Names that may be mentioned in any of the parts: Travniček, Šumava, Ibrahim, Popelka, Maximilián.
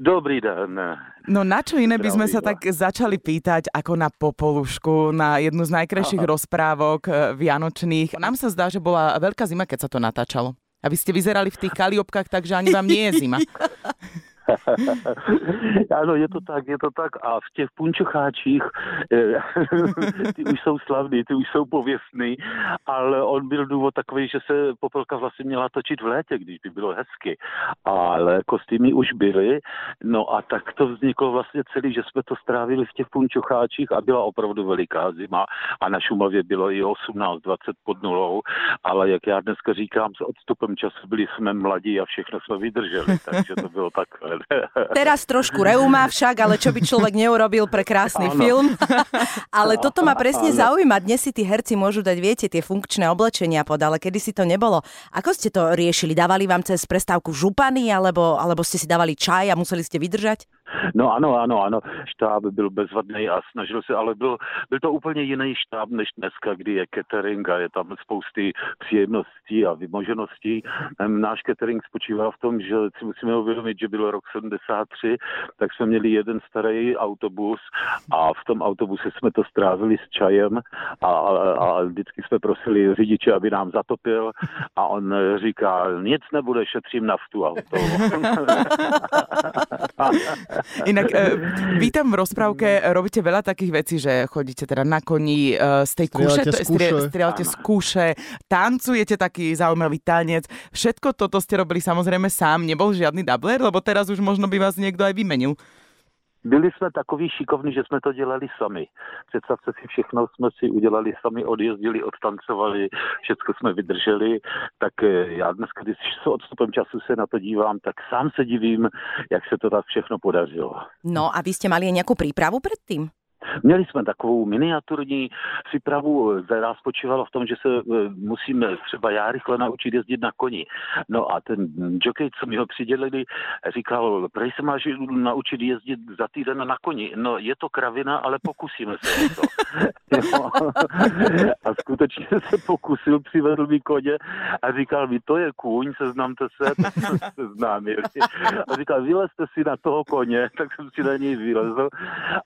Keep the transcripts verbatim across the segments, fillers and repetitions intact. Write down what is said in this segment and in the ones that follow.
Dobrý den. No na čo iné by sme sa tak začali pýtať ako na Popolušku, na jednu z najkrajších Aha. rozprávok vianočných. Nám sa zdá, že bola veľká zima, keď sa to natáčalo. A vy ste vyzerali v tých kaliopkách, takže ani vám nie je zima. Ano, je to tak, je to tak. A v těch punčocháčích, ty už jsou slavný, ty už jsou pověstný, ale on byl důvod takový, že se Popelka vlastně měla točit v létě, když by bylo hezky. Ale kostýmy už byly, no a tak to vzniklo vlastně celý, že jsme to strávili v těch punčocháčích a byla opravdu veliká zima a na Šumavě bylo i osemnásť dvadsať pod nulou, ale jak já dneska říkám, s odstupem času byli jsme mladí a všechno jsme vydrželi, takže to bylo takové. Teraz trošku reuma však, ale čo by človek neurobil pre krásny ano. film. Ale toto ma presne ano. zaujíma. Dnes si tí herci môžu dať, viete, tie funkčné oblečenia pod, ale kedysi to nebolo. Ako ste to riešili? Dávali vám cez prestávku župany, alebo, alebo ste si dávali čaj a museli ste vydržať? No ano, ano, ano. Štáb byl bezvadný a snažil se, ale byl, byl to úplně jiný štáb než dneska, kdy je catering a je tam spousty příjemností a vymožeností. Náš catering spočívá v tom, že si musíme uvědomit, že byl rok sedemdesiattri, tak jsme měli jeden starý autobus a v tom autobuse jsme to strávili s čajem a, a, a vždycky jsme prosili řidiče, aby nám zatopil a on říká, nic nebude, šetřím naftu auto. Inak, vítam v rozprávke, robíte veľa takých vecí, že chodíte teda na koni z tej kúše, strieľate z kúše, tancujete taký zaujímavý tanec. Všetko toto ste robili samozrejme sám, nebol žiadny dubler, lebo teraz už možno by vás niekto aj vymenil. Byli jsme takový šikovní, že jsme to dělali sami. Představte si, všechno jsme si udělali sami, odjezdili, odtancovali, všechno jsme vydrželi. Tak já dneska, když s odstupem času se na to dívám, tak sám se divím, jak se to tak všechno podařilo. No a vy jste mali nějakou přípravu předtím? Měli jsme takovou miniaturní přípravu, která spočívala v tom, že se musíme třeba já rychle naučit jezdit na koni. No a ten jockey, co mi ho přidělili, říkal, prej se máš naučit jezdit za týden na koni. No je to kravina, ale pokusíme se o to. No. A skutečně se pokusil, přivedl mi koně a říkal mi, to je kůň, seznamte se, tak jsme se seznámili. A říkal, vylezte si na toho koně, tak jsem si na něj vylezl.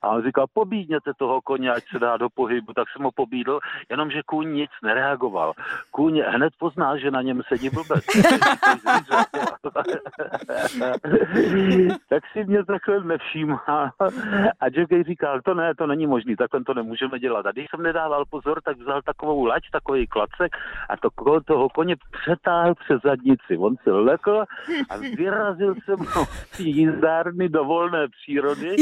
A on říkal, pobíj toho koně, ať se dá do pohybu, tak jsem ho pobídl, jenomže kůň nic nereagoval. Kůň hned pozná, že na něm sedí blbec. Tak si mě takhle nevšímá. A jockey říkal, to ne, to není možný, takhle to nemůžeme dělat. A když jsem nedával pozor, tak vzal takovou lač, takový klacek a to toho koně přetáhl přes zadnici. On si lekl a vyrazil se mnou jízdárny do volné přírody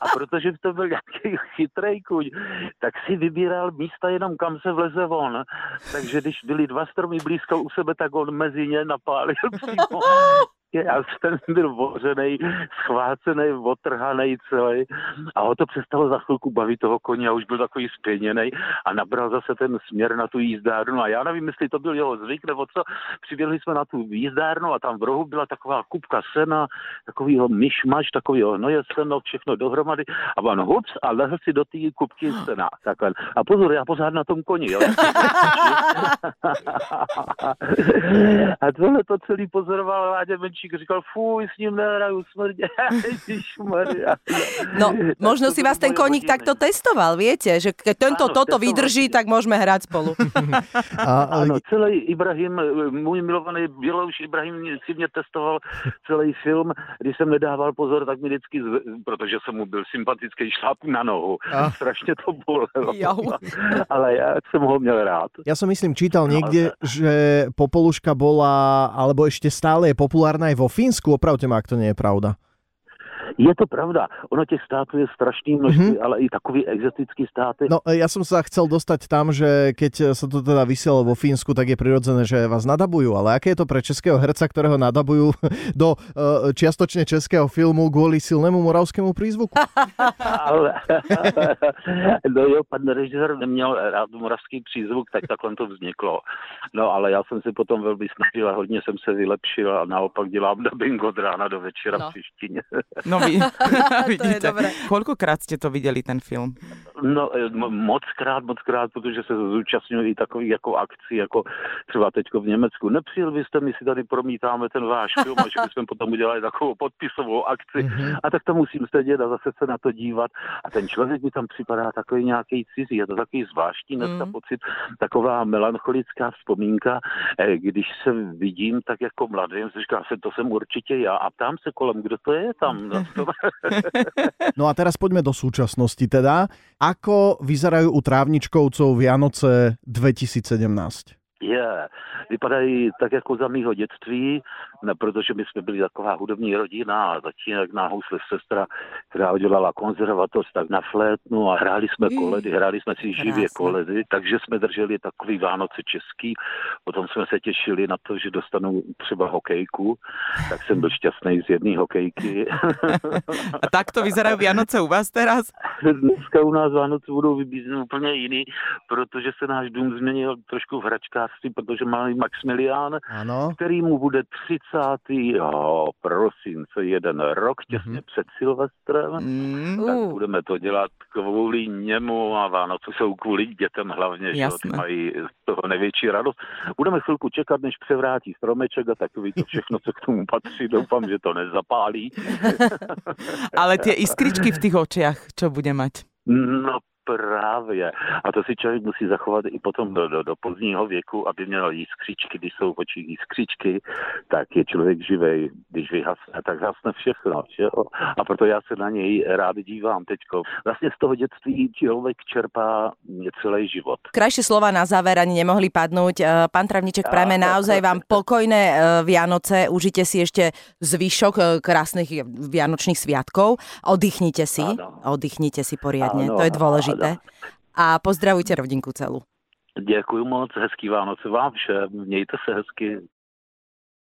a protože to byl nějaký chytrej kuň, tak si vybíral místa jenom, kam se vleze on. Takže když byli dva stromy blízko u sebe, tak on mezi ně napálil přímo. Já jsem byl vořenej, schvácenej, otrhanej celý a ho to přestalo za chvilku bavit toho koně a už byl takový spěněnej a nabral zase ten směr na tu jízdárnu a já nevím, jestli to byl jeho zvyk nebo co, přiběhli jsme na tu jízdárnu a tam v rohu byla taková kupka sena, takovýho myšmač, takovýho hnoje seno, všechno dohromady a pan hups a lehl si do té kupky sena. Takhle. A pozor, já pořád na tom koni, jo. A tohle to celý pozoroval Vádě Meč říkal, fuj, s ním nehrajú smrdne. No, možno si vás ten koník takto testoval, viete, že keď tento ano, toto vydrží, tak môžeme hrať spolu. A, ano, celý Ibrahim, môj milovaný Bielouš Ibrahim si mne testoval celý film, když jsem nedával pozor, tak mi vždycky, protože jsem mu byl sympatický, šláp na nohu. A... Strašne to bolelo. Ale ja som ho měl rád. Ja som, myslím, čítal niekde, že Popoluška bola, alebo ešte stále je populárna aj vo Fínsku, opravte ma, ak to nie je pravda. Je to pravda. Ono těch států je strašný množství, mm-hmm. ale i takový exotický státy. No, ja som sa chcel dostať tam, že keď sa to teda vysielo vo Fínsku, tak je prirodzené, že vás nadabujú. Ale aké je to pre českého herca, ktorého nadabujú do uh, čiastočne českého filmu kvôli silnému moravskému prízvuku? Ale, no jo, pan režisér neměl rád moravský přízvuk, tak takhle to vzniklo. No, ale já jsem se potom velmi snažil a hodně jsem se vylepšil a naopak dělám dubbing od rána do večera no. v češtině. No, vidíte. Koľkokrát ste to videli, ten film? No, moc krát, moc krát, protože se zúčastňují i takových jako akcí, jako třeba teďko v Německu. Nepřijel byste, my si tady promítáme ten váš film, a že bychom potom udělali takovou podpisovou akci. Mm-hmm. A tak to musím sedět a zase se na to dívat. A ten člověk mi tam připadá takový nějaký cizí. Je to takový zvláštní dneska mm-hmm. pocit, taková melancholická vzpomínka. Když se vidím tak jako mladým, se říká, to jsem určitě já. A ptám se kolem, kdo to je tam. No a teraz poďme do súčasnosti teda. Ako vyzerajú u Trávničkovcov Vianoce dvetisíc sedemnásť? Je, yeah. Vypadají tak jako za mýho dětství, protože my jsme byli taková hudební rodina a začínak na housle sestra, která udělala konzervatoř, tak na flétnu a hráli jsme koledy, hráli jsme si živě koledy, takže jsme drželi takový Vánoce český, potom jsme se těšili na to, že dostanu třeba hokejku, tak jsem byl šťastný z jedné hokejky. A tak to vyzerají Vánoce u vás teraz? Dneska u nás Vánoce budou vybízeny úplně jiný, protože se náš dům změnil trošku v hračkách, protože malý Maximilián, který mu bude třicátého prosince jeden rok, těsně mm-hmm. před Silvestrem, mm, tak uh. budeme to dělat kvůli němu a Vánoce jsou kvůli dětem hlavně, že mají z toho největší radost. Budeme chvilku čekat, než převrátí stromeček a takový to všechno, co k tomu patří, doufám, že to nezapálí. Ale ty iskričky v těch očích, co bude mať? No, právě. A to si člověk musí zachovat i potom do, do, do pozdního věku, aby měl jiskříčky. Když jsou v očích jiskříčky, tak je člověk živej. Když vyhasne, tak hasne všechno. Že? A proto já se na něj rád dívám teďko. Vlastně z toho dětství člověk čerpá celý život. Krajšie slova na záver ani nemohli padnúť. Pán Travniček, prajme naozaj vám pokojné Vianoce. Užite si ešte zvyšok krásnych vianočných sviatkov. Oddychnite si. Oddychnite si poriadne. Ano, to je dôležité. A pozdravujte rodinku celú. Ďakujem moc, hezký Vánoce vám všem, mějte se hezky.